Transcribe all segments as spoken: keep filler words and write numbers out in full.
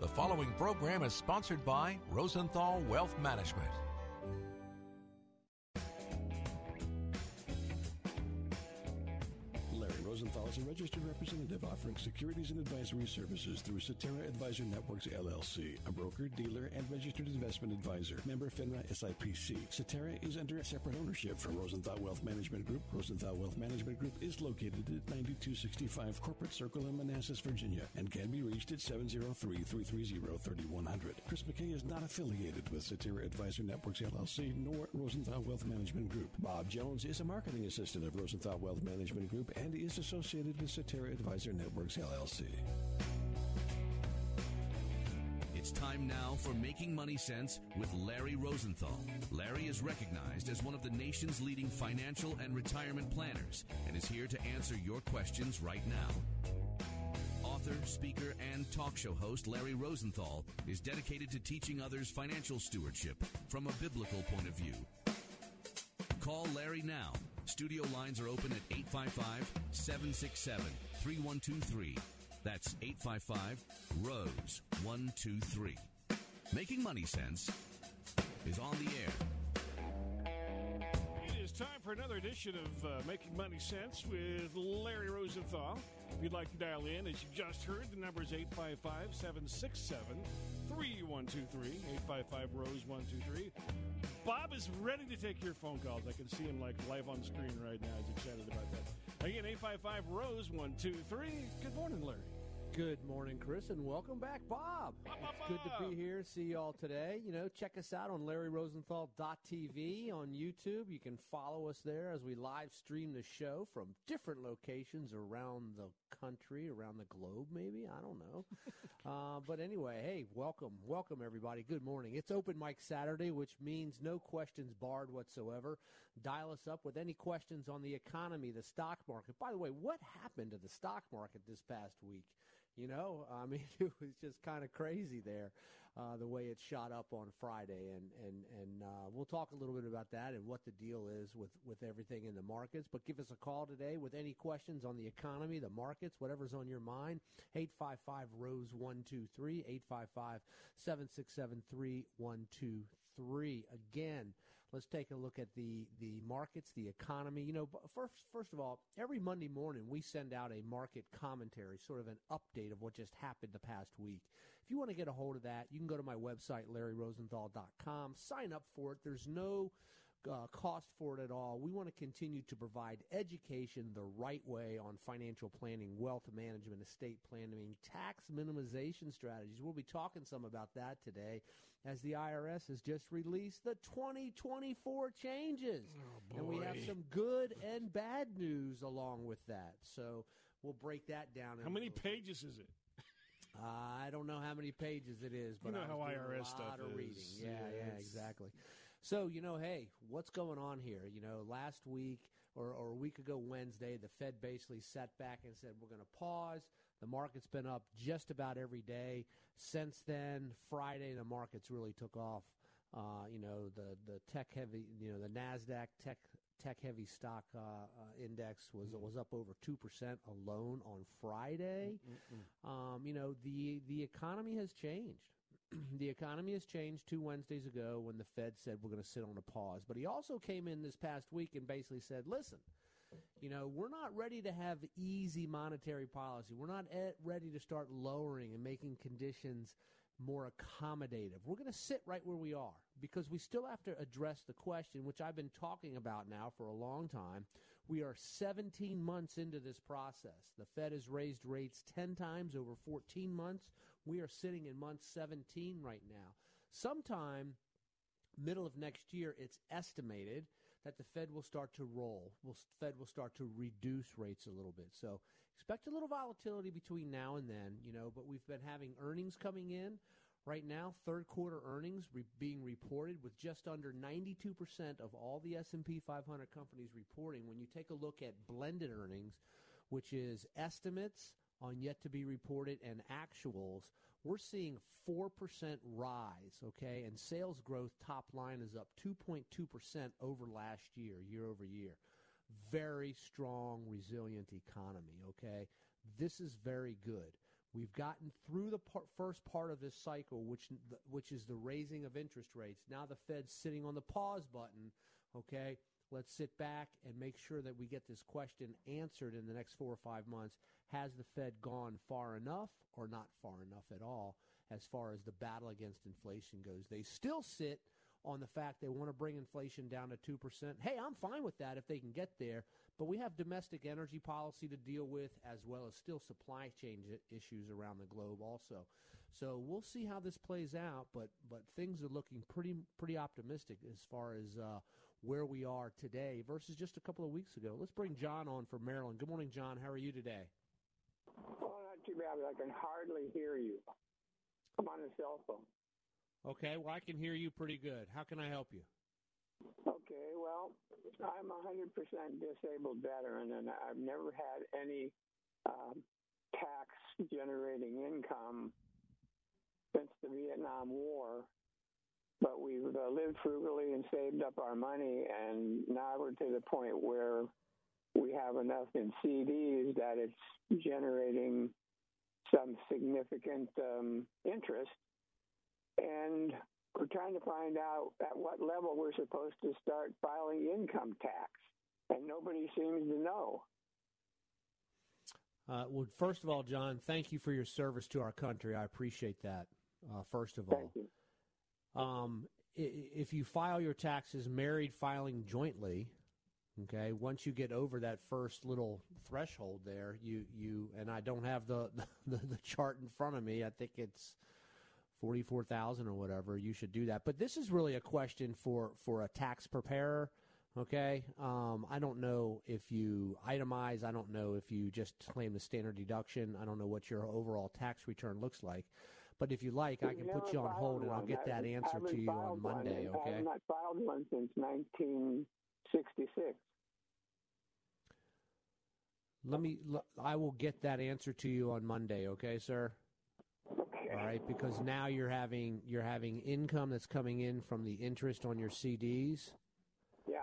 The following program is sponsored by Rosenthal Wealth Management. Larry Rosenthal is a registered representative offering securities and advisory services through Cetera Advisor Networks, L L C, a broker, dealer, and registered investment advisor. Member FINRA S I P C. Cetera is under separate ownership from Rosenthal Wealth Management Group. Rosenthal Wealth Management Group is located at ninety-two sixty-five Corporate Circle in Manassas, Virginia, and can be reached at seven oh three, three three oh, three one zero zero. Chris McKay is not affiliated with Cetera Advisor Networks, L L C, nor Rosenthal Wealth Management Group. Bob Jones is a marketing assistant of Rosenthal Wealth Management Group and is associated with Cetera Advisor Networks, L L C. It's time now for Making Money Sense with Larry Rosenthal. Larry is recognized as one of the nation's leading financial and retirement planners and is here to answer your questions right now. Author, speaker, and talk show host Larry Rosenthal is dedicated to teaching others financial stewardship from a biblical point of view. Call Larry now. Studio lines are open at eight five five, seven six seven, three one two three. That's eight five five, R O S E one two three. Making Money Sense is on the air. It is time for another edition of uh, Making Money Sense with Larry Rosenthal. If you'd like to dial in, as you just heard, the number is eight five five, seven six seven, three one two three, eight five five, R O S E one two three. Bob is ready to take your phone calls. I can see him like live on screen right now. He's excited about that. Again, eight five five, R O S E one two three. Good morning, Larry. Good morning, Chris, and welcome back, Bob. Bob, Bob, Bob. Good to be here. See you all today. You know, check us out on Larry Rosenthal dot T V on YouTube. You can follow us there as we live stream the show from different locations around the country, around the globe, maybe. I don't know. uh, but anyway, hey, welcome. Welcome, everybody. Good morning. It's Open Mic Saturday, which means no questions barred whatsoever. Dial us up with any questions on the economy, the stock market. By the way, what happened to the stock market this past week? You know, I mean, it was just kind of crazy there, uh, the way it shot up on Friday. And, and, and uh, we'll talk a little bit about that and what the deal is with, with everything in the markets. But give us a call today with any questions on the economy, the markets, whatever's on your mind. eight five five, R O S E one two three, eight five five, seven six seven, three one two three. Again, let's take a look at the, the markets, the economy. You know, first first of all, every Monday morning we send out a market commentary, sort of an update of what just happened the past week. If you want to get a hold of that, you can go to my website, Larry Rosenthal dot com. Sign up for it. There's no uh, cost for it at all. We want to continue to provide education the right way on financial planning, wealth management, estate planning, tax minimization strategies. We'll be talking some about that today, as the I R S has just released the twenty twenty-four changes. Oh, and we have some good and bad news along with that. So we'll break that down. How many pages is it? Uh, I don't know how many pages it is, but you know how I R S stuff is. Yeah, yeah, yeah, exactly. So, you know, hey, what's going on here? You know, last week or, or a week ago Wednesday, the Fed basically sat back and said, we're going to pause. The market's been up just about every day. Since then, Friday, the markets really took off. Uh, you know, the, the tech-heavy, you know, the NASDAQ tech tech-heavy stock uh, uh, index was mm-hmm. was up over two percent alone on Friday. Mm-hmm. Um, you know, the, the economy has changed. The economy has changed two Wednesdays ago when the Fed said we're going to sit on a pause. But he also came in this past week and basically said, listen, you know, we're not ready to have easy monetary policy. We're not at ready to start lowering and making conditions more accommodative. We're going to sit right where we are because we still have to address the question, which I've been talking about now for a long time. We are seventeen months into this process. The Fed has raised rates ten times over fourteen months. We are sitting in month seventeen right now. Sometime middle of next year, it's estimated that the Fed will start to roll. Will, Fed will start to reduce rates a little bit. So expect a little volatility between now and then, you know, but we've been having earnings coming in. Right now, third quarter earnings re- being reported with just under ninety-two percent of all the S and P five hundred companies reporting. When you take a look at blended earnings, which is estimates on yet to be reported and actuals, we're seeing four percent rise, okay? And sales growth top line is up two point two percent over last year, year over year. Very strong, resilient economy, okay? This is very good. We've gotten through the par- first part of this cycle, which which is the raising of interest rates. Now the Fed's sitting on the pause button, okay? Let's sit back and make sure that we get this question answered in the next four or five months. Has the Fed gone far enough or not far enough at all as far as the battle against inflation goes? They still sit on the fact they want to bring inflation down to two percent. Hey, I'm fine with that if they can get there, but we have domestic energy policy to deal with as well as still supply chain issues around the globe also. So we'll see how this plays out, but but things are looking pretty pretty optimistic as far as uh, where we are today versus just a couple of weeks ago. Let's bring John on from Maryland. Good morning, John. How are you today? Oh, not too bad. I can hardly hear you. I'm on a cell phone. Okay, well, I can hear you pretty good. How can I help you? Okay, well, I'm a one hundred percent disabled veteran, and I've never had any um, tax-generating income since the Vietnam War. But we've uh, lived frugally and saved up our money, and now we're to the point where we have enough in C Ds that it's generating some significant um, interest. And we're trying to find out at what level we're supposed to start filing income tax, and nobody seems to know. Uh, well, first of all, John, thank you for your service to our country. I appreciate that, uh, first of all. Thank you. Um, if you file your taxes married filing jointly, okay, once you get over that first little threshold there, you, you and I don't have the, the, the chart in front of me. I think it's forty-four thousand or whatever, you should do that. But this is really a question for, for a tax preparer, okay? Um, I don't know if you itemize. I don't know if you just claim the standard deduction. I don't know what your overall tax return looks like. But if you like, I can put you on hold and I'll get that answer to you on Monday, okay? I have not filed one since nineteen sixty-six. Let me, I will get that answer to you on Monday, okay, sir? All right, because now you're having you're having income that's coming in from the interest on your C Ds. Yeah.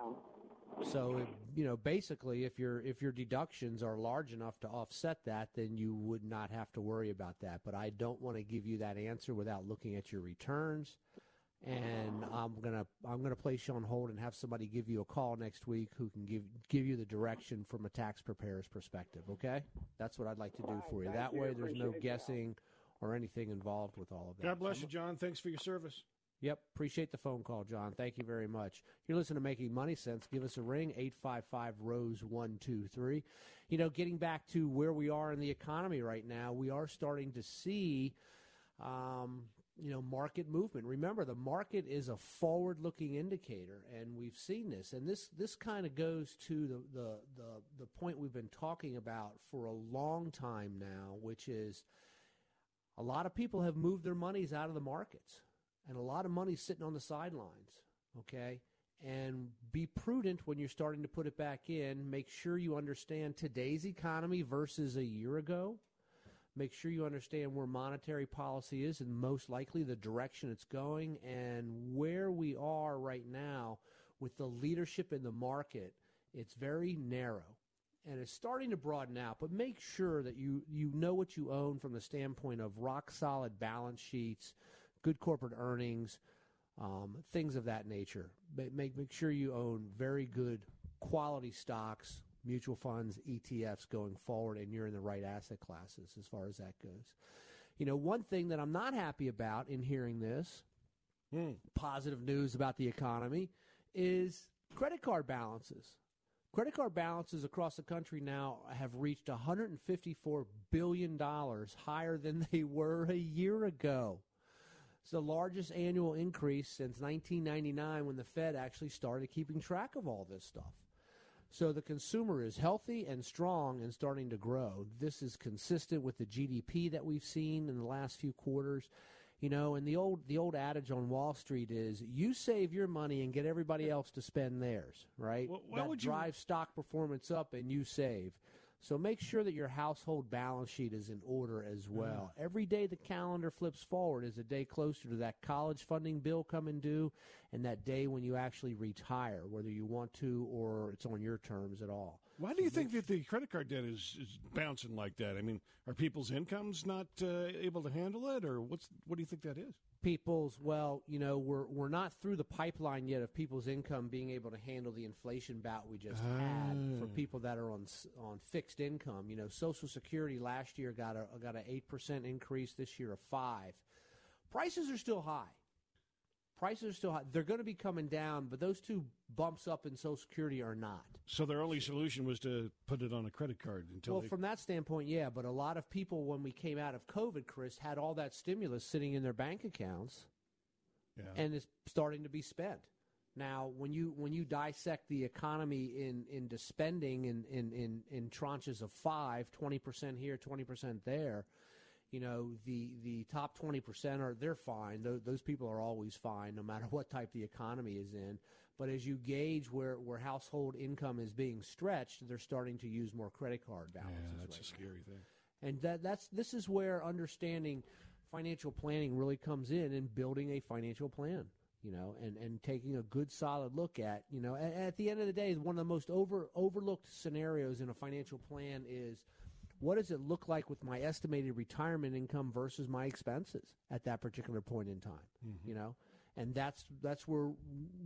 So it, you know, basically, if your if your deductions are large enough to offset that, then you would not have to worry about that. But I don't want to give you that answer without looking at your returns. And I'm gonna I'm gonna place you on hold and have somebody give you a call next week who can give give you the direction from a tax preparer's perspective. Okay, that's what I'd like to do right, for you. That way, there's no guessing. That. Or anything involved with all of that. God bless you, John. Thanks for your service. Yep. Appreciate the phone call, John. Thank you very much. You're listening to Making Money Sense. Give us a ring, eight five five, R O S E, one two three. You know, getting back to where we are in the economy right now, we are starting to see, um, you know, market movement. Remember, the market is a forward-looking indicator, and we've seen this. And this this kind of goes to the, the, the, the point we've been talking about for a long time now, which is, a lot of people have moved their monies out of the markets, and a lot of money's sitting on the sidelines, okay? And be prudent when you're starting to put it back in. Make sure you understand today's economy versus a year ago. Make sure you understand where monetary policy is and most likely the direction it's going and where we are right now with the leadership in the market. It's very narrow. And it's starting to broaden out, but make sure that you, you know what you own from the standpoint of rock-solid balance sheets, good corporate earnings, um, things of that nature. Make, make make sure you own very good quality stocks, mutual funds, E T Fs going forward, and you're in the right asset classes as far as that goes. You know, one thing that I'm not happy about in hearing this, mm. positive news about the economy, is credit card balances. Credit card balances across the country now have reached one hundred fifty-four billion dollars, higher than they were a year ago. It's the largest annual increase since nineteen ninety-nine when the Fed actually started keeping track of all this stuff. So the consumer is healthy and strong and starting to grow. This is consistent with the G D P that we've seen in the last few quarters. You know, and the old the old adage on Wall Street is, you save your money and get everybody else to spend theirs, right? Well, why that would drive you... stock performance up and you save. So make sure that your household balance sheet is in order as well. Mm. Every day the calendar flips forward is a day closer to that college funding bill coming due and that day when you actually retire, whether you want to or it's on your terms at all. Why do you think that the credit card debt is, is bouncing like that? I mean, are people's incomes not uh, able to handle it, or what's what do you think that is? People's, well, you know, we're we're not through the pipeline yet of people's income being able to handle the inflation bout we just ah. had for people that are on on fixed income. You know, Social Security last year got a got an eight percent increase, this year a five. Prices are still high. Prices are still high. They're going to be coming down, but those two bumps up in Social Security are not. So their only solution was to put it on a credit card until Well, they... from that standpoint, yeah. But a lot of people, when we came out of COVID, Chris, had all that stimulus sitting in their bank accounts, yeah. and it's starting to be spent. Now, when you when you dissect the economy in, into spending in, in, in, in tranches of five, twenty percent here, twenty percent there, you know, the, the top twenty percent are, they're fine. Those, those people are always fine, no matter what type the economy is in. But as you gauge where, where household income is being stretched, they're starting to use more credit card balances. Yeah, that's right a scary now. thing. And that that's this is where understanding financial planning really comes in, and building a financial plan, you know, and, and taking a good, solid look at, you know, at, at the end of the day, one of the most over overlooked scenarios in a financial plan is, what does it look like with my estimated retirement income versus my expenses at that particular point in time? Mm-hmm. You know, and that's that's where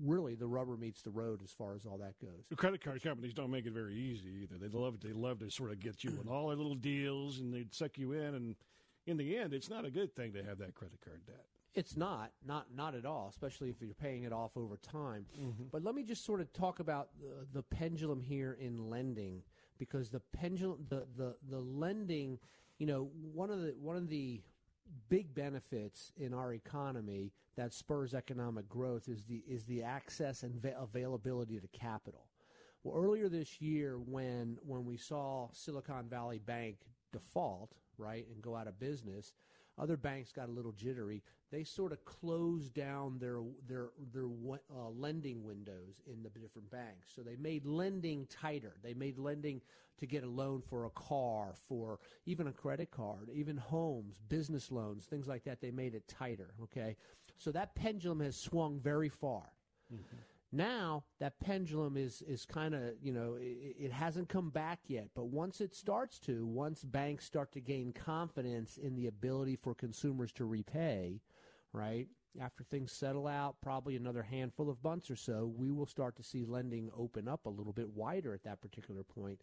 really the rubber meets the road as far as all that goes. The credit card companies don't make it very easy either. They love they love to sort of get you in all their little deals, and they'd suck you in. And in the end, it's not a good thing to have that credit card debt. It's not, not, not at all, especially if you're paying it off over time. Mm-hmm. But let me just sort of talk about the, the pendulum here in lending, because the pendulum, the, the, the lending, you know, one of the one of the big benefits in our economy that spurs economic growth is the is the access and va- availability to capital. Well, earlier this year, when when we saw Silicon Valley Bank default, right, and go out of business, other banks got a little jittery. They sort of closed down their their their uh, lending windows in the different banks. So they made lending tighter. They made lending to get a loan for a car, for even a credit card, even homes, business loans, things like that. They made it tighter, okay? So that pendulum has swung very far. Mm-hmm. Now that pendulum is, is kind of, you know, it, it hasn't come back yet. But once it starts to, once banks start to gain confidence in the ability for consumers to repay, right, after things settle out, probably another handful of months or so, we will start to see lending open up a little bit wider at that particular point.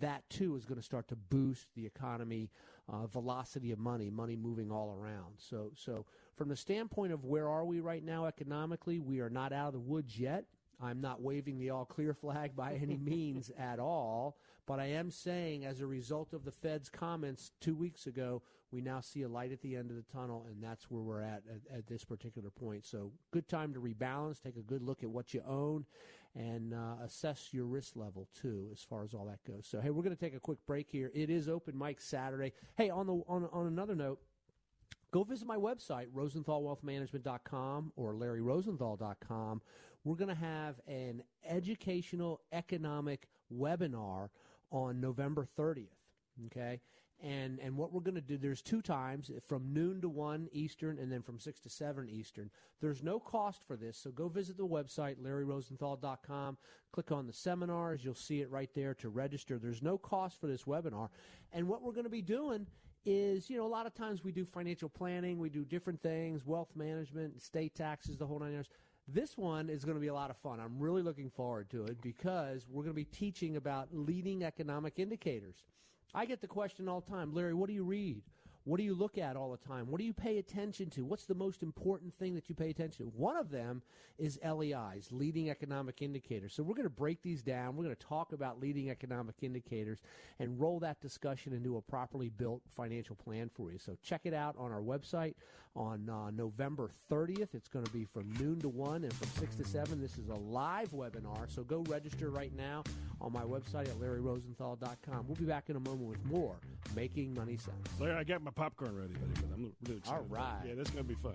That, too, is going to start to boost the economy, uh, velocity of money, money moving all around. So, so from the standpoint of where are we right now economically, we are not out of the woods yet. I'm not waving the all-clear flag by any means at all, but I am saying as a result of the Fed's comments two weeks ago, we now see a light at the end of the tunnel, and that's where we're at at, at this particular point. So good time to rebalance, take a good look at what you own, and uh, assess your risk level, too, as far as all that goes. So, hey, we're going to take a quick break here. It is Open Mic Saturday. Hey, on the on, on another note, go visit my website, rosenthal wealth management dot com or larry rosenthal dot com. We're going to have an educational economic webinar on November thirtieth, okay? And and what we're going to do, there's two times, from noon to one Eastern and then from six to seven Eastern. There's no cost for this, so go visit the website, larry rosenthal dot com. Click on the seminars. You'll see it right there to register. There's no cost for this webinar. And what we're going to be doing is, you know, a lot of times we do financial planning. We do different things, wealth management, state taxes, the whole nine yards. This one is going to be a lot of fun. I'm really looking forward to it because we're going to be teaching about leading economic indicators. I get the question all the time, Larry, what do you read? What do you look at all the time? What do you pay attention to? What's the most important thing that you pay attention to? One of them is L E Is, leading economic indicators. So we're going to break these down. We're going to talk about leading economic indicators and roll that discussion into a properly built financial plan for you. So check it out on our website on uh, November thirtieth. It's going to be from noon to one and from six to seven. This is a live webinar, so go register right now. on my website at Larry Rosenthal dot com. We'll be back in a moment with more Making Money Sense. Larry, I got my popcorn ready, buddy, but I'm really excited. All right. Yeah, that's going to be fun.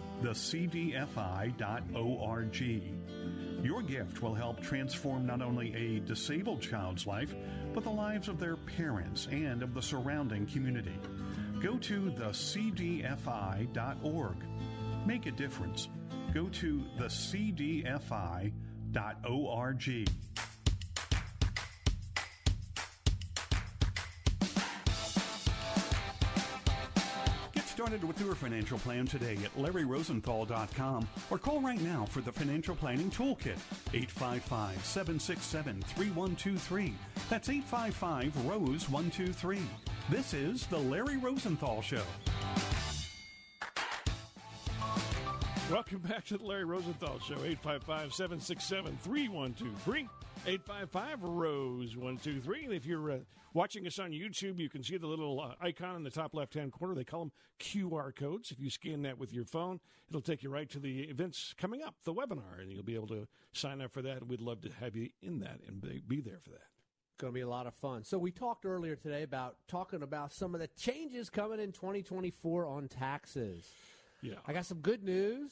the c d f i dot org. Your gift will help transform not only a disabled child's life, but the lives of their parents and of the surrounding community. Go to the c d f i dot org. Make a difference. Go to the c d f i dot org. Started with your financial plan today at Larry Rosenthal dot com or call right now for the Financial Planning Toolkit, eight five five, seven six seven, three one two three. That's eight five five, R O S E, one two three. This is The Larry Rosenthal Show. Welcome back to The Larry Rosenthal Show, eight five five, seven six seven, three one two three. eight five five, R O S E, one two three. If you're uh, watching us on YouTube, you can see the little uh, icon in the top left-hand corner. They call them Q R codes. If you scan that with your phone, it'll take you right to the events coming up, the webinar, and you'll be able to sign up for that. We'd love to have you in that and be there for that. It's going to be a lot of fun. So we talked earlier today about talking about some of the changes coming in twenty twenty-four on taxes. Yeah. I got some good news.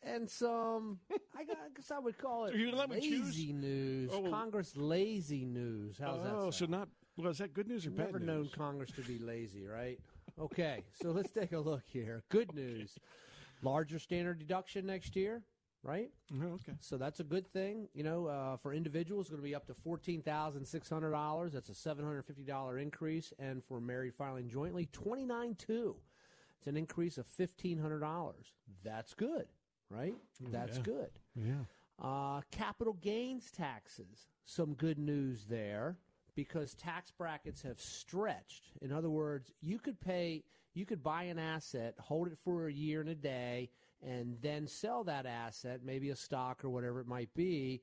And some, I guess I would call it lazy news. Oh. Congress lazy news. How's oh, that? Oh, so not, well, is that good news or bad news? Never known Congress to be lazy, right? Okay, so let's take a look here. Good okay. news. Larger standard deduction next year, right? Oh, okay. So that's a good thing. You know, uh, for individuals, it's going to be up to fourteen thousand six hundred dollars. That's a seven hundred fifty dollars increase. And for married filing jointly, twenty-nine thousand two hundred dollars. It's an increase of fifteen hundred dollars. That's good. Right? That's yeah. good. Yeah. Uh, capital gains taxes. Some good news there because tax brackets have stretched. In other words, you could pay, you could buy an asset, hold it for a year and a day, and then sell that asset, maybe a stock or whatever it might be.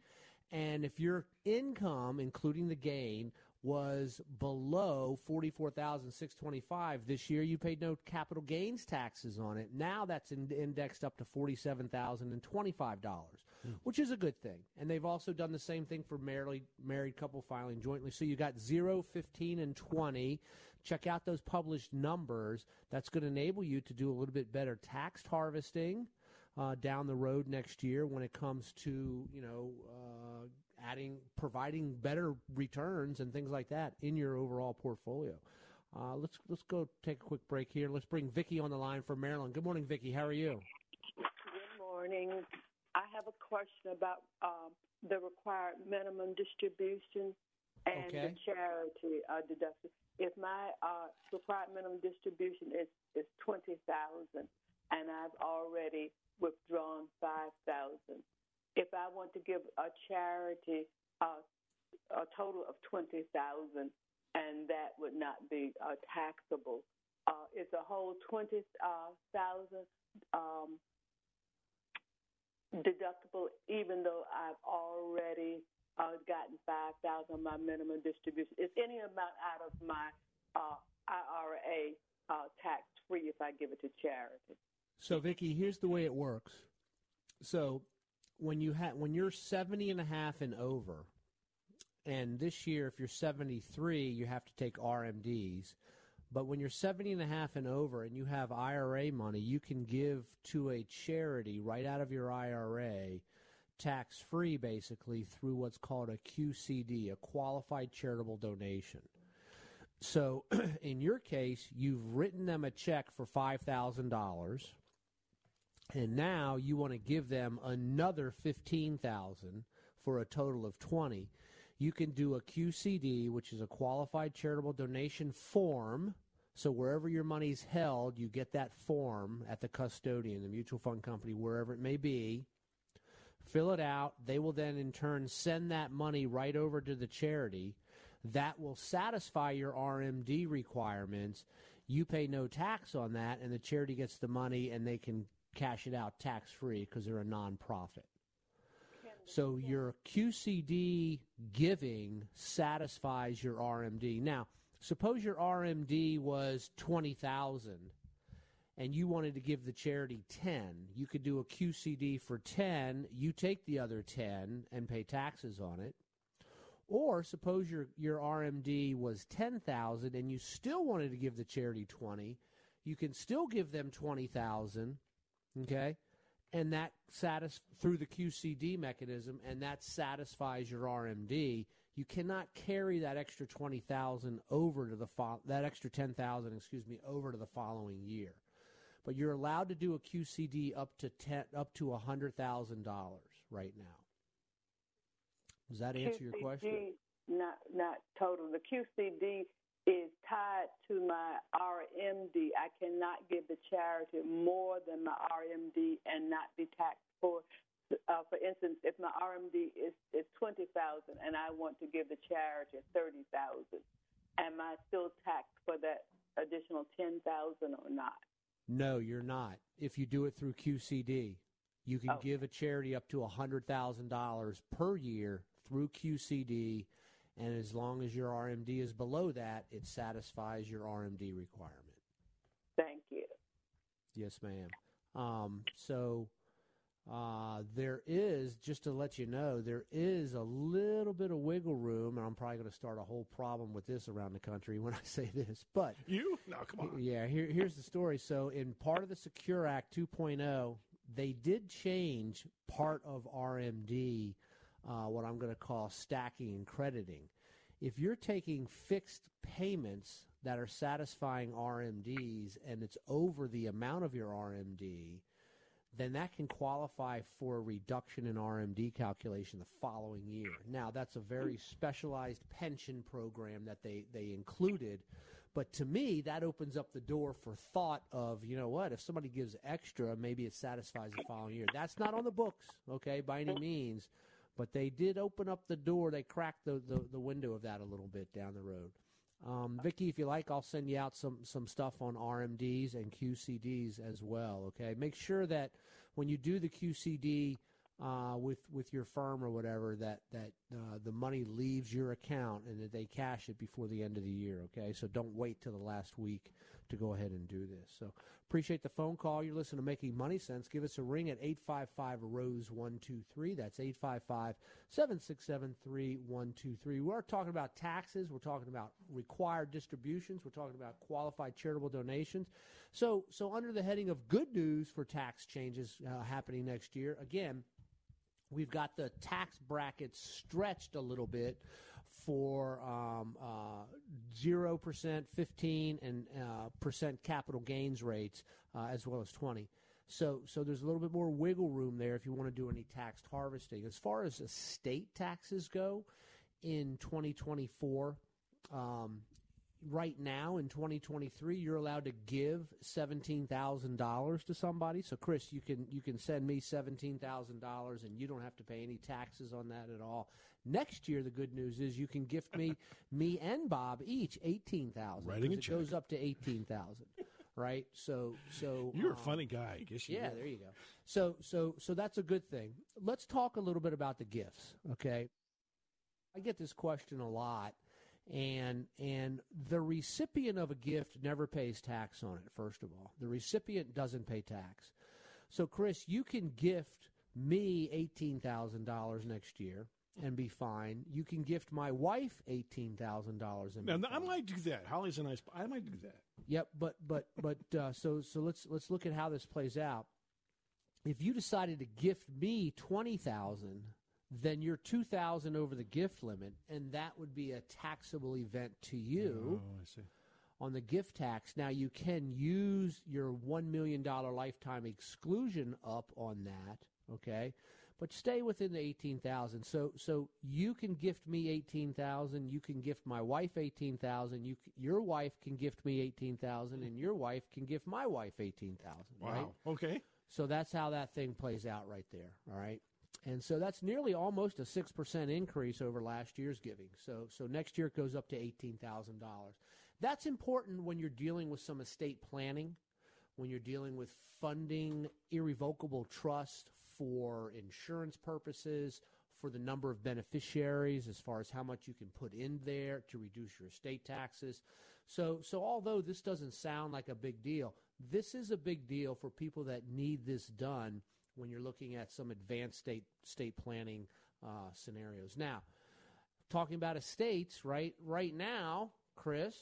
And if your income, including the gain, was below forty-four thousand six hundred twenty-five dollars this year. You paid no capital gains taxes on it. Now that's in, indexed up to forty-seven thousand twenty-five dollars, mm. which is a good thing. And they've also done the same thing for married, married couple filing jointly. So you got zero, fifteen, and twenty. Check out those published numbers. That's going to enable you to do a little bit better tax harvesting uh, down the road next year when it comes to, you know, uh, adding, providing better returns and things like that in your overall portfolio. Uh, let's let's go take a quick break here. Let's bring Vicki on the line from Maryland. Good morning, Vicki. How are you? Good morning. I have a question about um, the required minimum distribution and okay. the charity uh, deduction. If my uh, required minimum distribution is is twenty thousand, and I've already withdrawn five thousand. If I want to give a charity uh, a total of twenty thousand dollars, and that would not be uh, taxable, uh, is the whole twenty thousand dollars um, deductible, even though I've already uh, gotten five thousand dollars of my minimum distribution. It's any amount out of my uh, I R A uh, tax-free if I give it to charity. So, Vicki, here's the way it works. So when, you ha- when you're seventy and a half and over, and this year if you're seventy-three, you have to take R M Ds. But when you're seventy and a half and over and you have I R A money, you can give to a charity right out of your I R A tax-free, basically, through what's called a Q C D, a Qualified Charitable Donation. So in your case, you've written them a check for five thousand dollars, and now you want to give them another fifteen thousand dollars for a total of twenty thousand dollars. You can do a Q C D, which is a Qualified Charitable Donation form. So wherever your money's held, you get that form at the custodian, the mutual fund company, wherever it may be. Fill it out. They will then, in turn, send that money right over to the charity. That will satisfy your R M D requirements. You pay no tax on that, and the charity gets the money, and they can cash it out tax-free because they're a nonprofit. So your Q C D giving satisfies your R M D. Now, suppose your R M D was twenty thousand dollars and you wanted to give the charity ten thousand dollars. You could do a Q C D for ten thousand dollars. You take the other ten thousand dollars and pay taxes on it. Or suppose your, your R M D was ten thousand dollars and you still wanted to give the charity twenty thousand dollars. You can still give them twenty thousand dollars, okay? And that satis- through the Q C D mechanism, and that satisfies your R M D. You cannot carry that extra twenty thousand over to the fo- that extra ten thousand, excuse me, over to the following year. But you're allowed to do a Q C D up to ten, up to a hundred thousand dollars right now. Does that answer Q C D, your question? Not not total. The Q C D is tied to my R M D. I cannot give the charity more than my R M D and not be taxed for. Uh, for instance, if my R M D is, is twenty thousand dollars and I want to give the charity thirty thousand dollars, am I still taxed for that additional ten thousand dollars or not? No, you're not. If you do it through Q C D, you can okay. give a charity up to one hundred thousand dollars per year through Q C D. And as long as your R M D is below that, it satisfies your R M D requirement. Thank you. Yes, ma'am. Um, so uh, there is, just to let you know, there is a little bit of wiggle room, and I'm probably going to start a whole problem with this around the country when I say this. But you? No, come on. Yeah, here, here's the story. So in part of the SECURE Act two point oh, they did change part of R M D. Uh, what I'm going to call stacking and crediting. If you're taking fixed payments that are satisfying R M Ds and it's over the amount of your R M D, then that can qualify for a reduction in R M D calculation the following year. Now, that's a very specialized pension program that they, they included. But to me, that opens up the door for thought of, you know what, if somebody gives extra, maybe it satisfies the following year. That's not on the books, okay, by any means. But they did open up the door. They cracked the, the, the window of that a little bit down the road. Um, Vicki, if you like, I'll send you out some, some stuff on R M Ds and Q C Ds as well, okay? Make sure that when you do the Q C D uh, with, with your firm or whatever, that, that uh, the money leaves your account and that they cash it before the end of the year, okay? So don't wait till the last week to go ahead and do this. So appreciate the phone call. You're listening to Making Money Sense. Give us a ring at eight five five, R O S E, one two three. That's eight five five, seven six seven, three one two three. We're talking about taxes. We're talking about required distributions. We're talking about qualified charitable donations. So, so under the heading of good news for tax changes uh, happening next year, again, we've got the tax brackets stretched a little bit for um, uh, zero percent, fifteen percent, and uh, percent capital gains rates, uh, as well as twenty. So so there's a little bit more wiggle room there if you want to do any tax harvesting. As far as estate taxes go in twenty twenty-four, um, right now in twenty twenty-three, you're allowed to give seventeen thousand dollars to somebody. So, Chris, you can you can send me seventeen thousand dollars, and you don't have to pay any taxes on that at all. Next year, the good news is you can gift me me and Bob each eighteen thousand dollars. It goes up to eighteen thousand dollars. right? So, so you're um, a funny guy. I guess you yeah, will. There you go. So, so, so that's a good thing. Let's talk a little bit about the gifts, okay? I get this question a lot, and and the recipient of a gift never pays tax on it. First of all, the recipient doesn't pay tax. So, Chris, you can gift me eighteen thousand dollars next year and be fine. You can gift my wife eighteen thousand dollars and now, I might do that. Holly's a nice – I might do that. Yep, but but but uh, so so let's let's look at how this plays out. If you decided to gift me twenty thousand dollars, then you're two thousand dollars over the gift limit, and that would be a taxable event to you. Oh, I see. On the gift tax. Now, you can use your one million dollars lifetime exclusion up on that, okay? But stay within the eighteen thousand dollars. So so you can gift me eighteen thousand dollars, you can gift my wife eighteen thousand dollars, you your wife can gift me eighteen thousand dollars, and your wife can gift my wife eighteen thousand dollars, wow. Right? Okay. So that's how that thing plays out right there, all right? And so that's nearly almost a six percent increase over last year's giving. So so next year it goes up to eighteen thousand dollars. That's important when you're dealing with some estate planning, when you're dealing with funding irrevocable trust for insurance purposes, for the number of beneficiaries as far as how much you can put in there to reduce your estate taxes. So, so although this doesn't sound like a big deal, this is a big deal for people that need this done when you're looking at some advanced state, state planning uh, scenarios. Now, talking about estates, right, right now, Chris,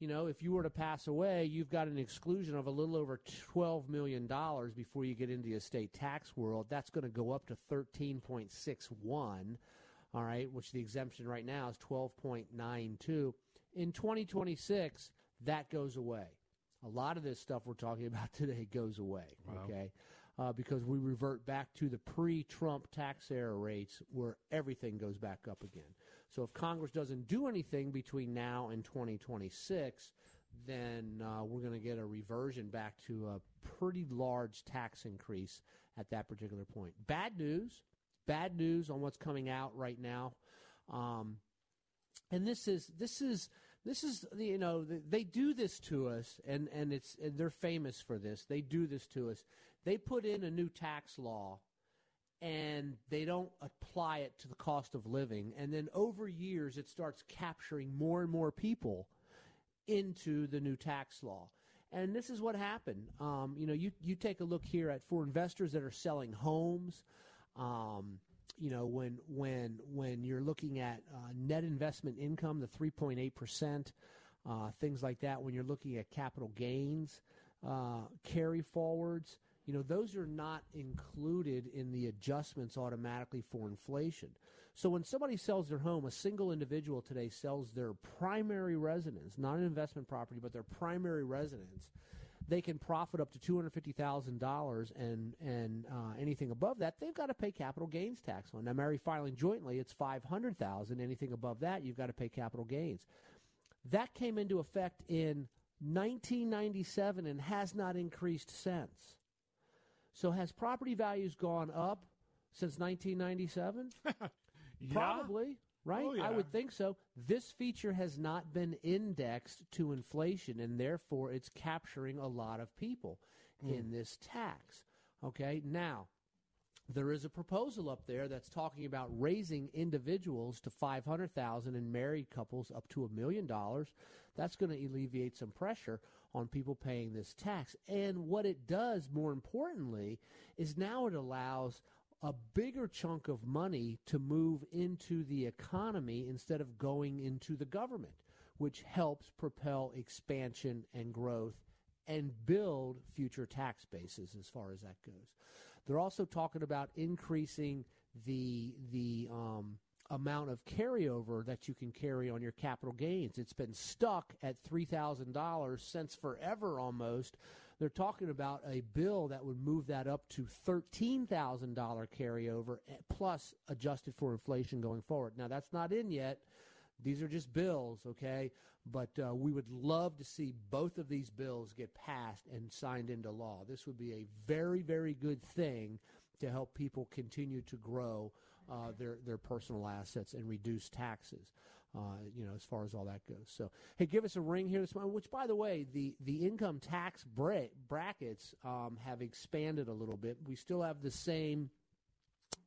you know, if you were to pass away, you've got an exclusion of a little over twelve million dollars before you get into the estate tax world. That's going to go up to thirteen point six one, all right, which the exemption right now is twelve point nine two. In twenty twenty-six, that goes away. A lot of this stuff we're talking about today goes away, wow. okay, uh, because we revert back to the pre-Trump tax era rates where everything goes back up again. So if Congress doesn't do anything between now and twenty twenty-six, then uh, we're going to get a reversion back to a pretty large tax increase at that particular point. Bad news, bad news on what's coming out right now, um, and this is this is this is you know they do this to us, and and it's and they're famous for this. They do this to us. They put in a new tax law. And they don't apply it to the cost of living. And then over years, it starts capturing more and more people into the new tax law. And this is what happened. Um, you know, you, you take a look here at for investors that are selling homes. Um, you know, when when when you're looking at uh, net investment income, the three point eight percent, uh, things like that. When you're looking at capital gains, uh, carry forwards. You know, those are not included in the adjustments automatically for inflation. So when somebody sells their home, a single individual today sells their primary residence, not an investment property, but their primary residence, they can profit up to two hundred fifty thousand dollars and and uh, anything above that, they've got to pay capital gains tax on. Now, married filing jointly, it's five hundred thousand dollars. Anything above that, you've got to pay capital gains. That came into effect in nineteen ninety-seven and has not increased since. So has property values gone up since nineteen ninety-seven? Yeah. Probably, right? Oh, yeah. I would think so. This feature has not been indexed to inflation, and therefore it's capturing a lot of people mm. in this tax. Okay, now there is a proposal up there that's talking about raising individuals to five hundred thousand dollars and married couples up to a million dollars. That's going to alleviate some pressure on people paying this tax. And what it does, more importantly, is now it allows a bigger chunk of money to move into the economy instead of going into the government, which helps propel expansion and growth and build future tax bases as far as that goes. They're also talking about increasing the the um, amount of carryover that you can carry on your capital gains. It's been stuck at three thousand dollars since forever almost. They're talking about a bill that would move that up to thirteen thousand dollars carryover plus adjusted for inflation going forward. Now, that's not in yet. These are just bills, okay? But uh, we would love to see both of these bills get passed and signed into law. This would be a very, very good thing to help people continue to grow Uh, their their personal assets and reduce taxes. uh, you know, as far as all that goes. So, hey, give us a ring here this morning, which, by the way, the, the income tax bra- brackets um, have expanded a little bit. We still have the same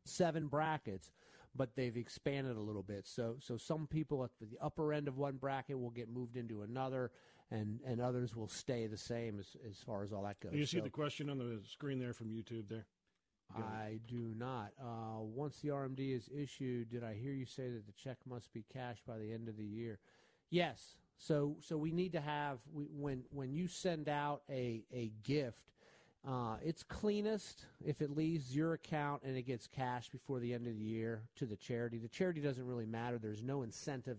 seven brackets, but they've expanded a little bit. So so some people at the upper end of one bracket will get moved into another, and, and others will stay the same as, as far as all that goes. Do you see so, the question on the screen there from YouTube there? I do not. Uh, once the R M D is issued, did I hear you say that the check must be cashed by the end of the year? Yes. So so we need to have we, when when you send out a, a gift, Uh, it's cleanest if it leaves your account and it gets cashed before the end of the year to the charity. The charity doesn't really matter. There's no incentive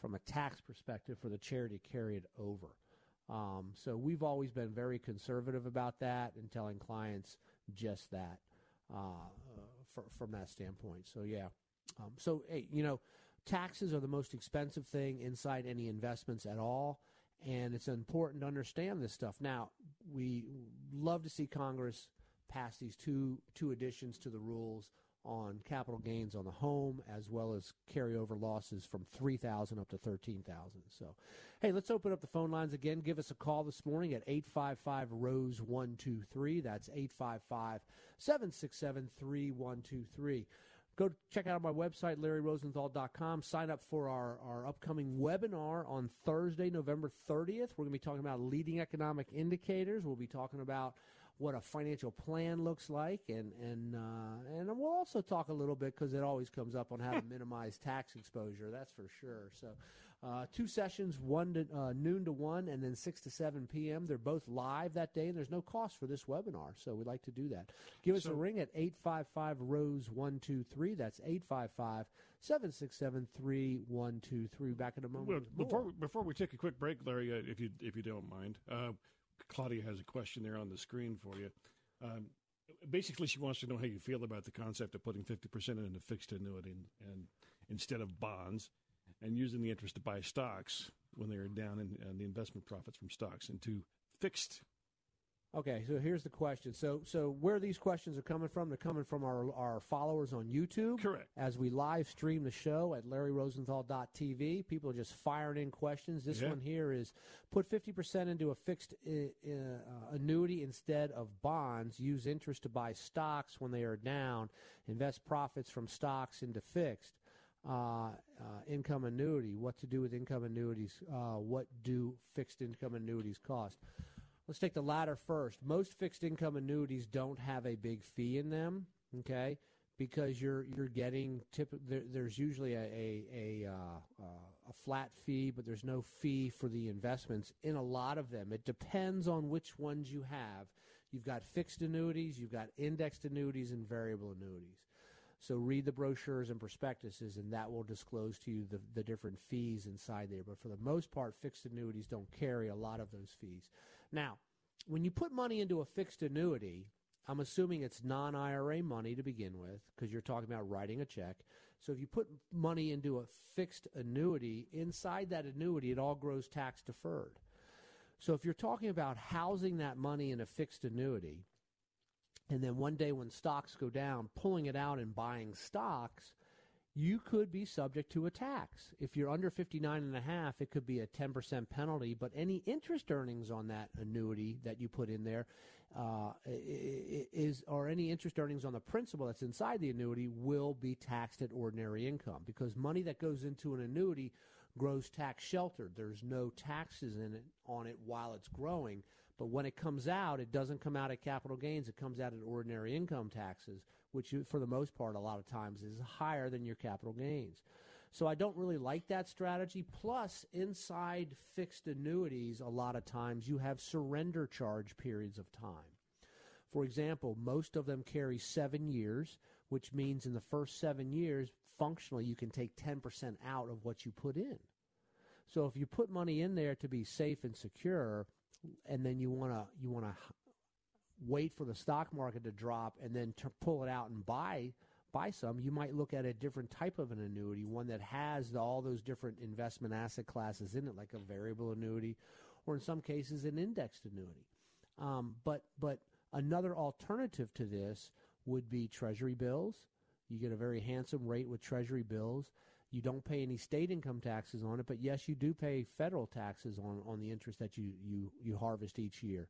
from a tax perspective for the charity to carry it over. Um, so we've always been very conservative about that and telling clients just that uh, for, from that standpoint. So, yeah. Um, so, hey, you know, taxes are the most expensive thing inside any investments at all. And it's important to understand this stuff. Now, we love to see Congress pass these two two additions to the rules on capital gains on the home, as well as carryover losses from three thousand dollars up to thirteen thousand dollars. So, hey, let's open up the phone lines again. Give us a call this morning at eight five five, R O S E, one two three. That's eight five five, seven six seven, three one two three. Go check out my website, Larry Rosenthal dot com. Sign up for our, our upcoming webinar on Thursday, November thirtieth. We're going to be talking about leading economic indicators. We'll be talking about what a financial plan looks like, and and uh, and we'll also talk a little bit, because it always comes up, on how to minimize tax exposure. That's for sure. So uh, two sessions, one to, uh, noon to one, and then six to seven p.m. They're both live that day, and there's no cost for this webinar, so we'd like to do that. Give us so, a ring at eight five five, R O S E, one two three. That's eight five five, seven six seven, three one two three. Back in a moment. Well, before, before we take a quick break, Larry, uh, if you if you don't mind, uh, Claudia has a question there on the screen for you. Um, basically, she wants to know how you feel about the concept of putting fifty percent into fixed annuity and, and instead of bonds, and using the interest to buy stocks when they are down, and in, in the investment profits from stocks into fixed. Okay, so here's the question. So so where these questions are coming from, they're coming from our, our followers on YouTube. Correct. As we live stream the show at Larry Rosenthal dot t v, people are just firing in questions. This yeah. one here is, put fifty percent into a fixed uh, uh, annuity instead of bonds, use interest to buy stocks when they are down, invest profits from stocks into fixed. Uh, uh, income annuity, what to do with income annuities, uh, what do fixed income annuities cost? Let's take the latter first. Most fixed income annuities don't have a big fee in them, okay? Because you're you're getting tip, there, there's usually a a a, uh, uh, a flat fee, but there's no fee for the investments in a lot of them. It depends on which ones you have. You've got fixed annuities, you've got indexed annuities, and variable annuities. So read the brochures and prospectuses, and that will disclose to you the, the different fees inside there. But for the most part, fixed annuities don't carry a lot of those fees. Now, when you put money into a fixed annuity, I'm assuming it's non I R A money to begin with, because you're talking about writing a check. So if you put money into a fixed annuity, inside that annuity, it all grows tax deferred. So if you're talking about housing that money in a fixed annuity, and then one day when stocks go down, pulling it out and buying stocks, you could be subject to a tax. If you're under fifty-nine and a half, it could be a ten percent penalty, but any interest earnings on that annuity that you put in there uh, is, or any interest earnings on the principal that's inside the annuity, will be taxed at ordinary income, because money that goes into an annuity grows tax sheltered. There's no taxes in it on it while it's growing. But when it comes out, it doesn't come out at capital gains. It comes out at ordinary income taxes, which for the most part a lot of times is higher than your capital gains. So I don't really like that strategy. Plus, inside fixed annuities, a lot of times you have surrender charge periods of time. For example, most of them carry seven years, which means in the first seven years, functionally, you can take ten percent out of what you put in. So if you put money in there to be safe and secure, and then you want to you want to wait for the stock market to drop and then to pull it out and buy buy some, you might look at a different type of an annuity, one that has the, all those different investment asset classes in it, like a variable annuity, or in some cases an indexed annuity. Um, but but another alternative to this would be treasury bills. You get a very handsome rate with treasury bills. You don't pay any state income taxes on it, but yes, you do pay federal taxes on, on the interest that you, you, you harvest each year.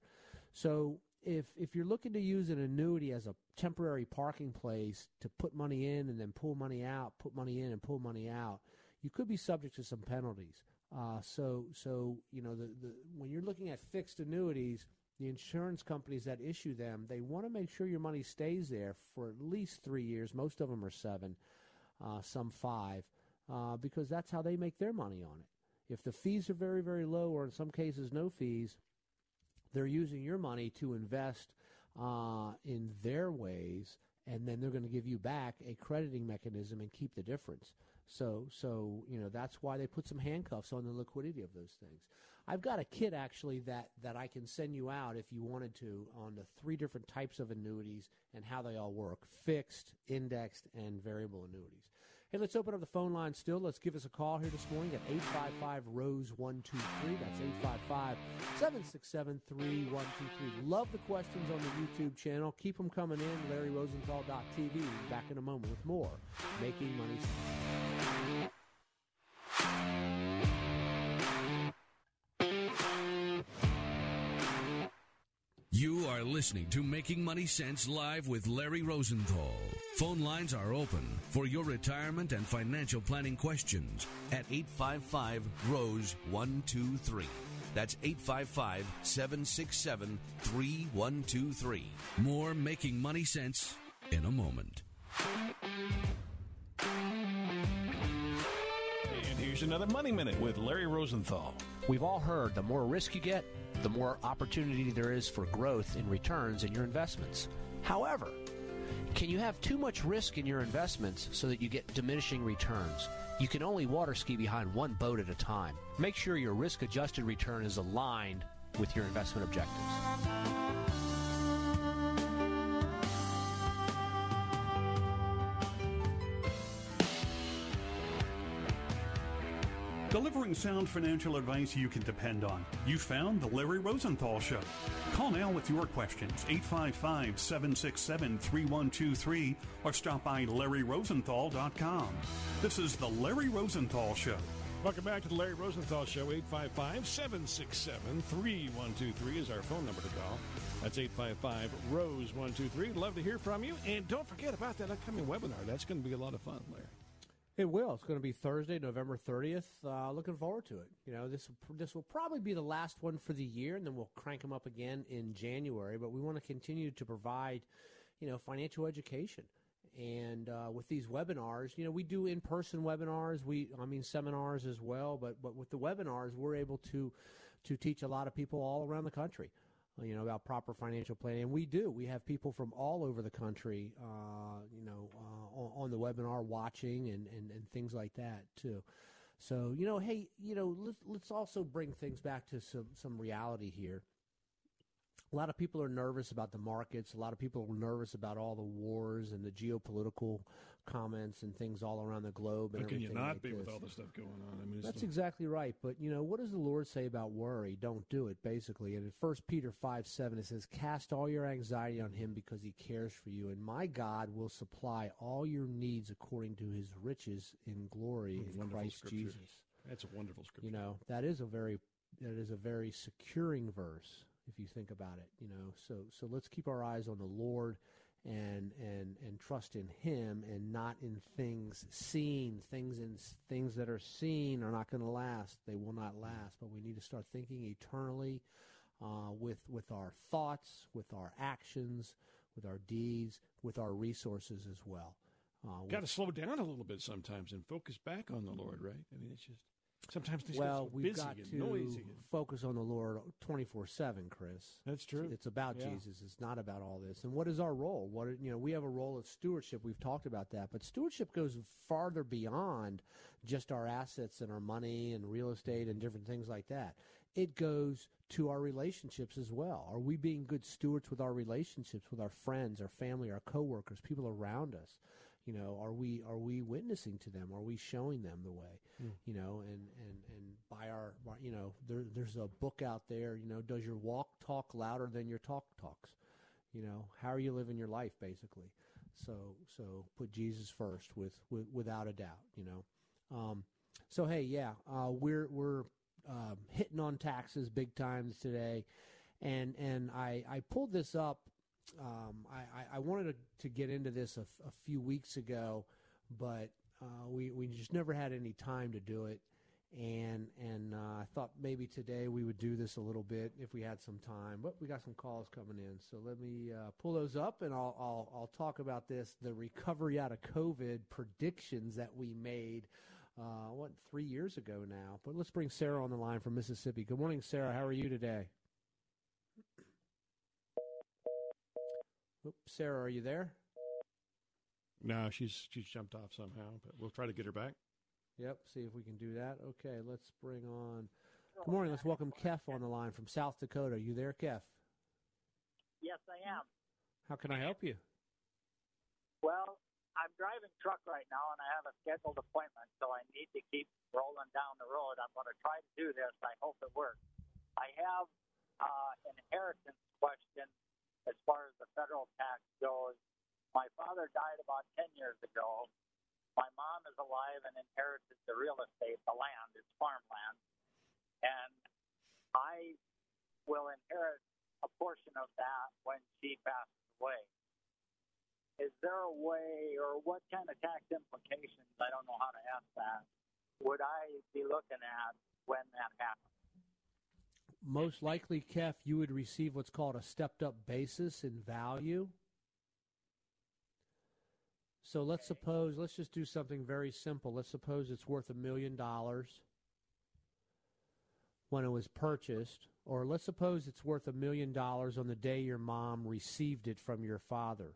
So if if you're looking to use an annuity as a temporary parking place to put money in and then pull money out, put money in and pull money out, you could be subject to some penalties. Uh, so, so you know, the, the when you're looking at fixed annuities, the insurance companies that issue them, they want to make sure your money stays there for at least three years. Most of them are seven, uh, some five, uh, because that's how they make their money on it. If the fees are very, very low, or in some cases no fees, they're using your money to invest uh, in their ways, and then they're going to give you back a crediting mechanism and keep the difference. So, so you know, that's why they put some handcuffs on the liquidity of those things. I've got a kit, actually, that, that I can send you out if you wanted to on the three different types of annuities and how they all work: fixed, indexed, and variable annuities. Hey, let's open up the phone line still. Let's give us a call here this morning at eight five five, R O S E, one two three. That's eight five five, seven six seven, three one two three. Love the questions on the YouTube channel. Keep them coming in. Larry Rosenthal dot T V. Back in a moment with more Making Money Smart. You are listening to Making Money Sense live with Larry Rosenthal. Phone lines are open for your retirement and financial planning questions at eight five five, R O S E, one two three. That's eight five five, seven six seven, three one two three. More Making Money Sense in a moment. And here's another Money Minute with Larry Rosenthal. We've all heard the more risk you get, the more opportunity there is for growth in returns in your investments. However, can you have too much risk in your investments so that you get diminishing returns? You can only water ski behind one boat at a time. Make sure your risk-adjusted return is aligned with your investment objectives. Delivering sound financial advice you can depend on. You found The Larry Rosenthal Show. Call now with your questions, eight five five, seven six seven, three one two three, or stop by Larry Rosenthal dot com. This is The Larry Rosenthal Show. Welcome back to The Larry Rosenthal Show. eight five five, seven six seven, three one two three is our phone number to call. That's eight five five, R O S E, one two three. Love to hear from you. And don't forget about that upcoming webinar. That's going to be a lot of fun, Larry. It will. It's going to be Thursday, November thirtieth. Uh, looking forward to it. You know, this this will probably be the last one for the year, and then we'll crank them up again in January. But we want to continue to provide, you know, financial education. And uh, with these webinars, you know, we do in-person webinars. We, I mean, seminars as well. But but with the webinars, we're able to to teach a lot of people all around the country, you know, about proper financial planning. And we do. We have people from all over the country, uh, you know, uh, on, on the webinar watching and, and, and things like that, too. So, you know, hey, you know, let's, let's also bring things back to some, some reality here. A lot of people are nervous about the markets. A lot of people are nervous about all the wars and the geopolitical comments and things all around the globe. And how can you not be with all the stuff going on? I mean, that's exactly right. But, you know, what does the Lord say about worry? Don't do it, basically. And in First Peter five seven, it says, cast all your anxiety on him because he cares for you. And my God will supply all your needs according to his riches in glory in Christ Jesus. That's a wonderful scripture. You know, that is a very, that is a very securing verse, if you think about it, you know. So so let's keep our eyes on the Lord and and and trust in him and not in things seen. Things in things that are seen are not going to last. They will not last. But we need to start thinking eternally uh, with with our thoughts, with our actions, with our deeds, with our resources as well. Uh, Got to slow down a little bit sometimes and focus back on the Lord, right? I mean, it's just... Sometimes these well, we've busy got to noisy. Focus on the Lord twenty-four seven, Chris. That's true. It's, it's about yeah. Jesus. It's not about all this. And what is our role? What you know, we have a role of stewardship. We've talked about that, but stewardship goes farther beyond just our assets and our money and real estate and different things like that. It goes to our relationships as well. Are we being good stewards with our relationships, with our friends, our family, our coworkers, people around us? You know, are we are we witnessing to them? Are we showing them the way? Mm. You know, and, and, and by our, you know, there, there's a book out there, you know, does your walk talk louder than your talk talks? You know, how are you living your life, basically? So so put Jesus first with, with without a doubt, you know. Um, so, hey, yeah, uh, we're we're uh, hitting on taxes big times today. And and I, I pulled this up. Um, I, I wanted to get into this a, a few weeks ago, but uh, we, we just never had any time to do it. And and uh, I thought maybe today we would do this a little bit if we had some time. But we got some calls coming in, so let me uh, pull those up, and I'll, I'll I'll talk about this, the recovery out of COVID predictions that we made, uh, what, three years ago now. But let's bring Sarah on the line from Mississippi. Good morning, Sarah. How are you today? Oops, Sarah, are you there? No, she's she's jumped off somehow, but we'll try to get her back. Yep, see if we can do that. Okay, let's bring on... Good morning, let's welcome Kef on the line from South Dakota. Are you there, Kef? Yes, I am. How can I help you? Well, I'm driving truck right now, and I have a scheduled appointment, so I need to keep rolling down the road. I'm going to try to do this. I hope it works. I have uh, an inheritance question as far as the federal tax goes. My father died about ten years ago. My mom is alive and inherited the real estate, the land, it's farmland, and I will inherit a portion of that when she passes away. Is there a way, or what kind of tax implications, I don't know how to ask that, would I be looking at when that happens? Most likely, Kef, you would receive what's called a stepped-up basis in value. So let's suppose, let's just do something very simple. Let's suppose it's worth a million dollars when it was purchased, or let's suppose it's worth a million dollars on the day your mom received it from your father.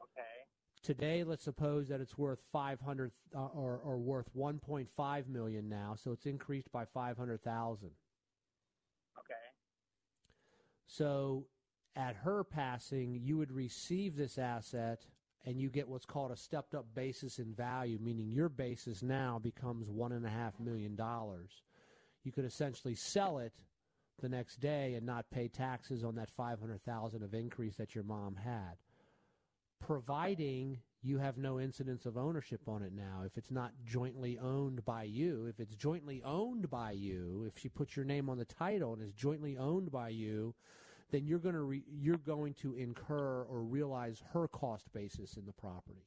Okay. Today, let's suppose that it's worth five hundred uh, or, or worth one point five million now, so it's increased by five hundred thousand. Okay. So at her passing, you would receive this asset, and you get what's called a stepped-up basis in value, meaning your basis now becomes one point five million dollars. You could essentially sell it the next day and not pay taxes on that five hundred thousand dollars of increase that your mom had, providing you have no incidence of ownership on it now, if it's not jointly owned by you. If it's jointly owned by you, if she puts your name on the title and is jointly owned by you, then you're going to re- you're going to incur or realize her cost basis in the property.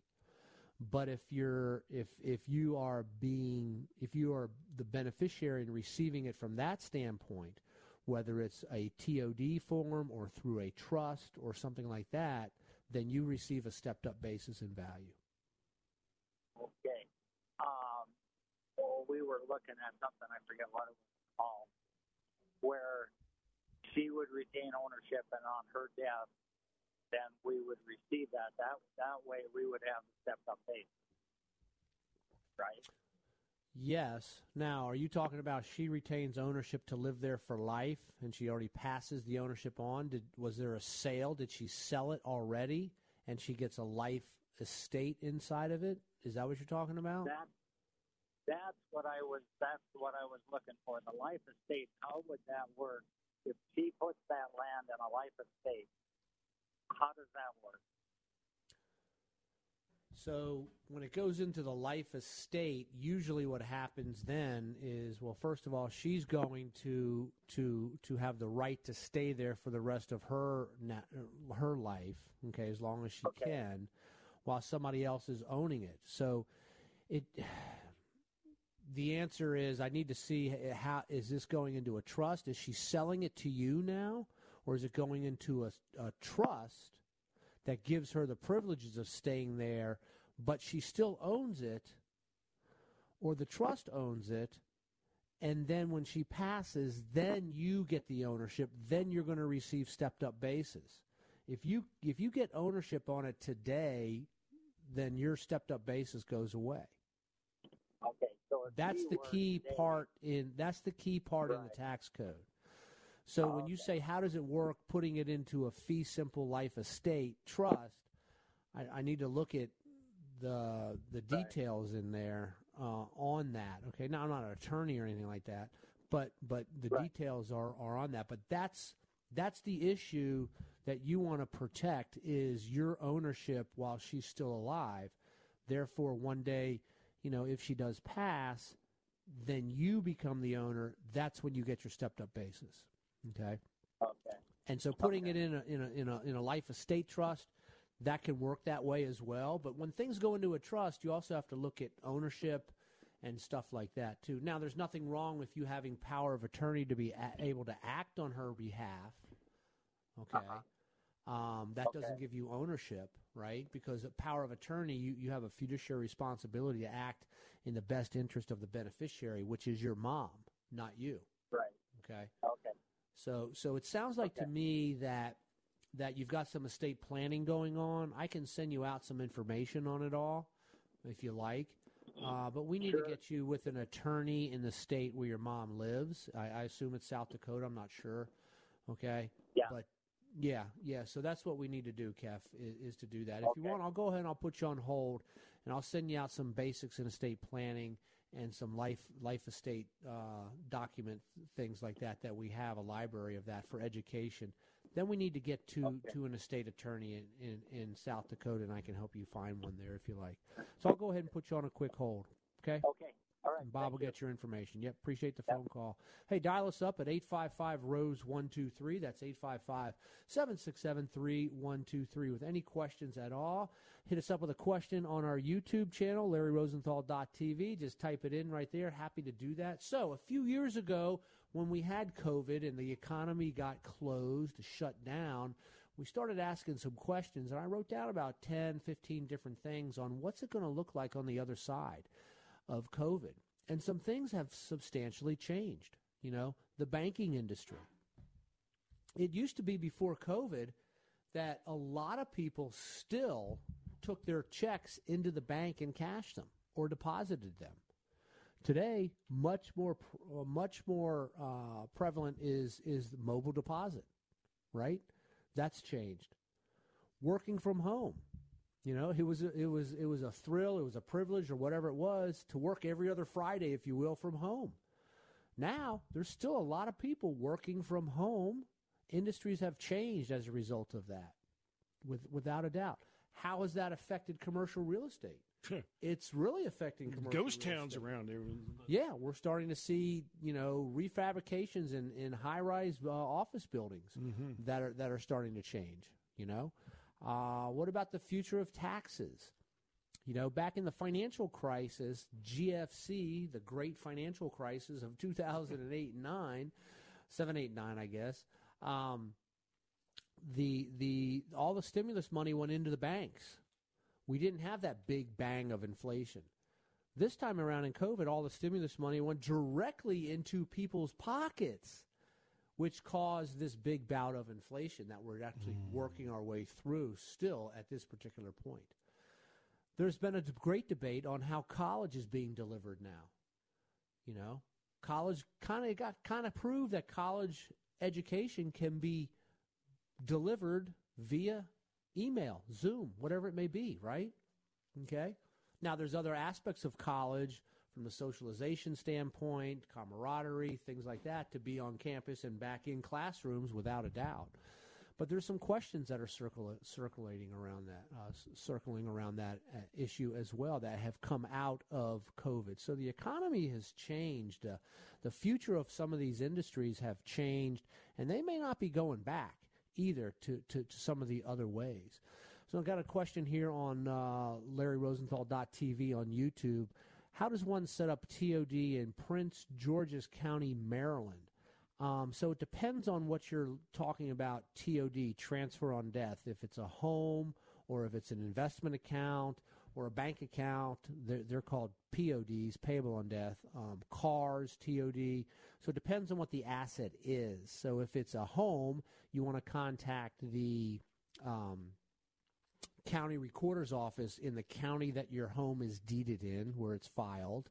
But if you're if if you are being if you are the beneficiary and receiving it from that standpoint, whether it's a T O D form or through a trust or something like that, then you receive a stepped up basis in value. Okay. Um, well, we were looking at something, I forget what it was called, where she would retain ownership, and on her death, then we would receive that. That that way, we would have the stepped-up basis, right? Yes. Now, are you talking about she retains ownership to live there for life, and she already passes the ownership on? Did, was there a sale? Did she sell it already, and she gets a life estate inside of it? Is that what you're talking about? That, that's what I was. That's what I was looking for. The life estate. How would that work? If she puts that land in a life estate, how does that work? So when it goes into the life estate, usually what happens then is, well, first of all, she's going to to to have the right to stay there for the rest of her her life, okay, as long as she okay. can, while somebody else is owning it. So it. The answer is I need to see how is this going into a trust? Is she selling it to you now, or is it going into a, a trust that gives her the privileges of staying there, but she still owns it, or the trust owns it, and then when she passes, then you get the ownership, then you're going to receive stepped-up basis. If you if you get ownership on it today, then your stepped-up basis goes away. Okay. So that's the key today. part in that's the key part right. in the tax code. So oh, when you okay. say how does it work, putting it into a fee simple life estate trust, I, I need to look at the the details right. in there uh, on that. Okay, now I'm not an attorney or anything like that, but but the right. details are, are on that. But that's that's the issue that you want to protect is your ownership while she's still alive. Therefore, one day. you know, if she does pass, then you become the owner. That's when you get your stepped-up basis. Okay. Okay. And so putting okay. it in a in a in a in a life estate trust, that can work that way as well. But when things go into a trust, you also have to look at ownership and stuff like that too. Now, there's nothing wrong with you having power of attorney to be a- able to act on her behalf. Okay. Uh-huh. Um, that okay. doesn't give you ownership, right? Because a power of attorney, you, you have a fiduciary responsibility to act in the best interest of the beneficiary, which is your mom, not you. Right. Okay. Okay. So so it sounds like okay. to me that that you've got some estate planning going on. I can send you out some information on it all if you like. Uh, but we need sure. to get you with an attorney in the state where your mom lives. I, I assume it's South Dakota. I'm not sure. Okay. Yeah. But yeah, yeah. So that's what we need to do, Kef, is, is to do that. Okay. If you want, I'll go ahead and I'll put you on hold, and I'll send you out some basics in estate planning and some life life estate uh, document things like that that we have a library of that for education. Then we need to get to, okay. to an estate attorney in, in, in South Dakota, and I can help you find one there if you like. So I'll go ahead and put you on a quick hold, okay? Okay, all right. And Bob will you. get your information. Yep, appreciate the yep. phone call. Hey, dial us up at eight five five, R O S E, one two three. That's eight five five, seven six seven, three one two three. With any questions at all, hit us up with a question on our YouTube channel, Larry Rosenthal dot T V. Just type it in right there. Happy to do that. So a few years ago, when we had COVID and the economy got closed, shut down, we started asking some questions, and I wrote down about ten, fifteen different things on what's it going to look like on the other side of COVID. And some things have substantially changed. You know, the banking industry. It used to be before COVID that a lot of people still took their checks into the bank and cashed them or deposited them. Today, much more much more uh, prevalent is is mobile deposit, right? That's changed. Working from home, you know, it was a, it was it was a thrill, it was a privilege, or whatever it was, to work every other Friday, if you will, from home. Now, there's still a lot of people working from home. Industries have changed as a result of that, with without a doubt. How has that affected commercial real estate? It's really affecting commercial ghost towns around there. Yeah, we're starting to see, you know, refabrications in, in high-rise uh, office buildings mm-hmm. that are that are starting to change, you know. Uh, what about the future of taxes? You know, back in the financial crisis, G F C, the great financial crisis of two thousand eight and nine, seven, eight, nine, I guess, um, the the all the stimulus money went into the banks. We didn't have that big bang of inflation. This time around in COVID, all the stimulus money went directly into people's pockets, which caused this big bout of inflation that we're actually mm. working our way through still at this particular point. There's been a great debate on how college is being delivered now. You know, college kind of got kind of proved that college education can be delivered via email, Zoom, whatever it may be, right? Okay. Now, there's other aspects of college from the socialization standpoint, camaraderie, things like that, to be on campus and back in classrooms without a doubt. But there's some questions that are circula- circulating around that, uh, circling around that uh, issue as well that have come out of COVID. So the economy has changed. Uh, the future of some of these industries have changed, and they may not be going back either to, to, to some of the other ways. So I've got a question here on uh, Larry Rosenthal dot T V on YouTube. How does one set up T O D in Prince George's County, Maryland? Um, so it depends on what you're talking about, T O D, transfer on death. If it's a home or if it's an investment account or a bank account, they're, they're called P O Ds, payable on death, um, cars, T O D. So it depends on what the asset is. So if it's a home, you want to contact the um, county recorder's office in the county that your home is deeded in, where it's filed,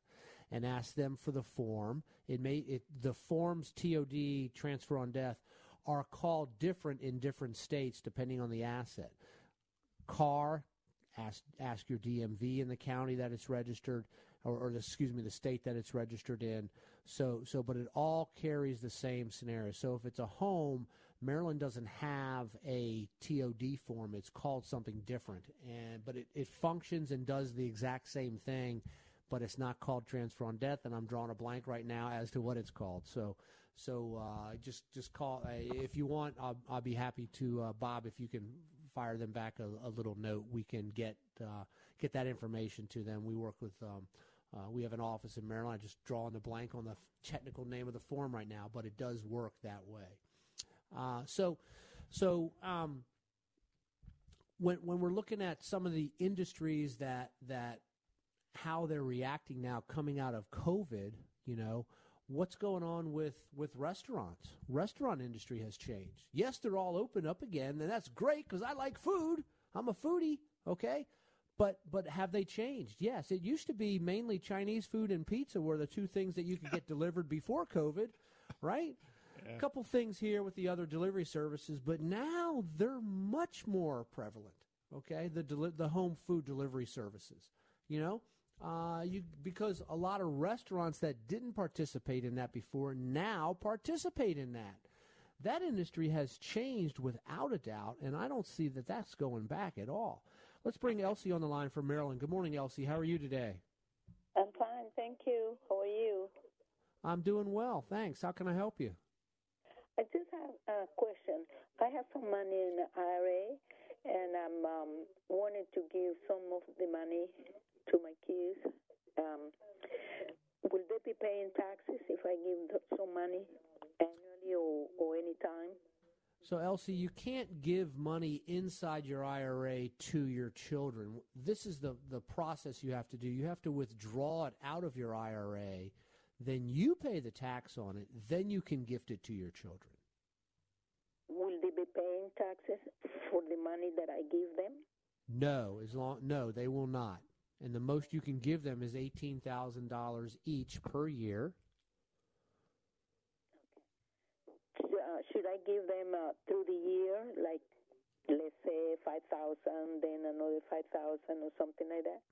and ask them for the form. It may it, the forms T O D, transfer on death, are called different in different states depending on the asset. Car, ask ask your D M V in the county that it's registered, or, or the, excuse me, the state that it's registered in. So, so, but it all carries the same scenario. So if it's a home, Maryland doesn't have a T O D form. It's called something different, and but it, it functions and does the exact same thing but it's not called transfer on death, and I'm drawing a blank right now as to what it's called. So, so uh, just just call uh, if you want. I'll, I'll be happy to uh, Bob, if you can fire them back a, a little note. We can get uh, get that information to them. We work with. Um, Uh, we have an office in Maryland. I just draw in the blank on the f- technical name of the form right now, but it does work that way. Uh, so so um, when when we're looking at some of the industries that that how they're reacting now coming out of COVID, you know, what's going on with, with restaurants? Restaurant industry has changed. Yes, they're all open up again, and that's great because I like food. I'm a foodie, okay? But but have they changed? Yes. It used to be mainly Chinese food and pizza were the two things that you could get delivered before COVID, right? Yeah. A couple things here with the other delivery services, but now they're much more prevalent, okay, the deli- the home food delivery services, you know, uh, you because a lot of restaurants that didn't participate in that before now participate in that. That industry has changed without a doubt, and I don't see that that's going back at all. Let's bring Elsie on the line from Maryland. Good morning, Elsie. How are you today? I'm fine, thank you. How are you? I'm doing well, thanks. How can I help you? I just have a question. I have some money in the I R A, and I'm um, wanting to give some of the money to my kids. Um, will they be paying taxes if I give some money annually or, or any time? So, Elsie, you can't give money inside your I R A to your children. This is the, the process you have to do. You have to withdraw it out of your I R A. Then you pay the tax on it. Then you can gift it to your children. Will they be paying taxes for the money that I give them? No, as long no, they will not. And the most you can give them is eighteen thousand dollars each per year. Uh, should I give them uh, through the year, like, let's say five thousand, then another five thousand or something like that?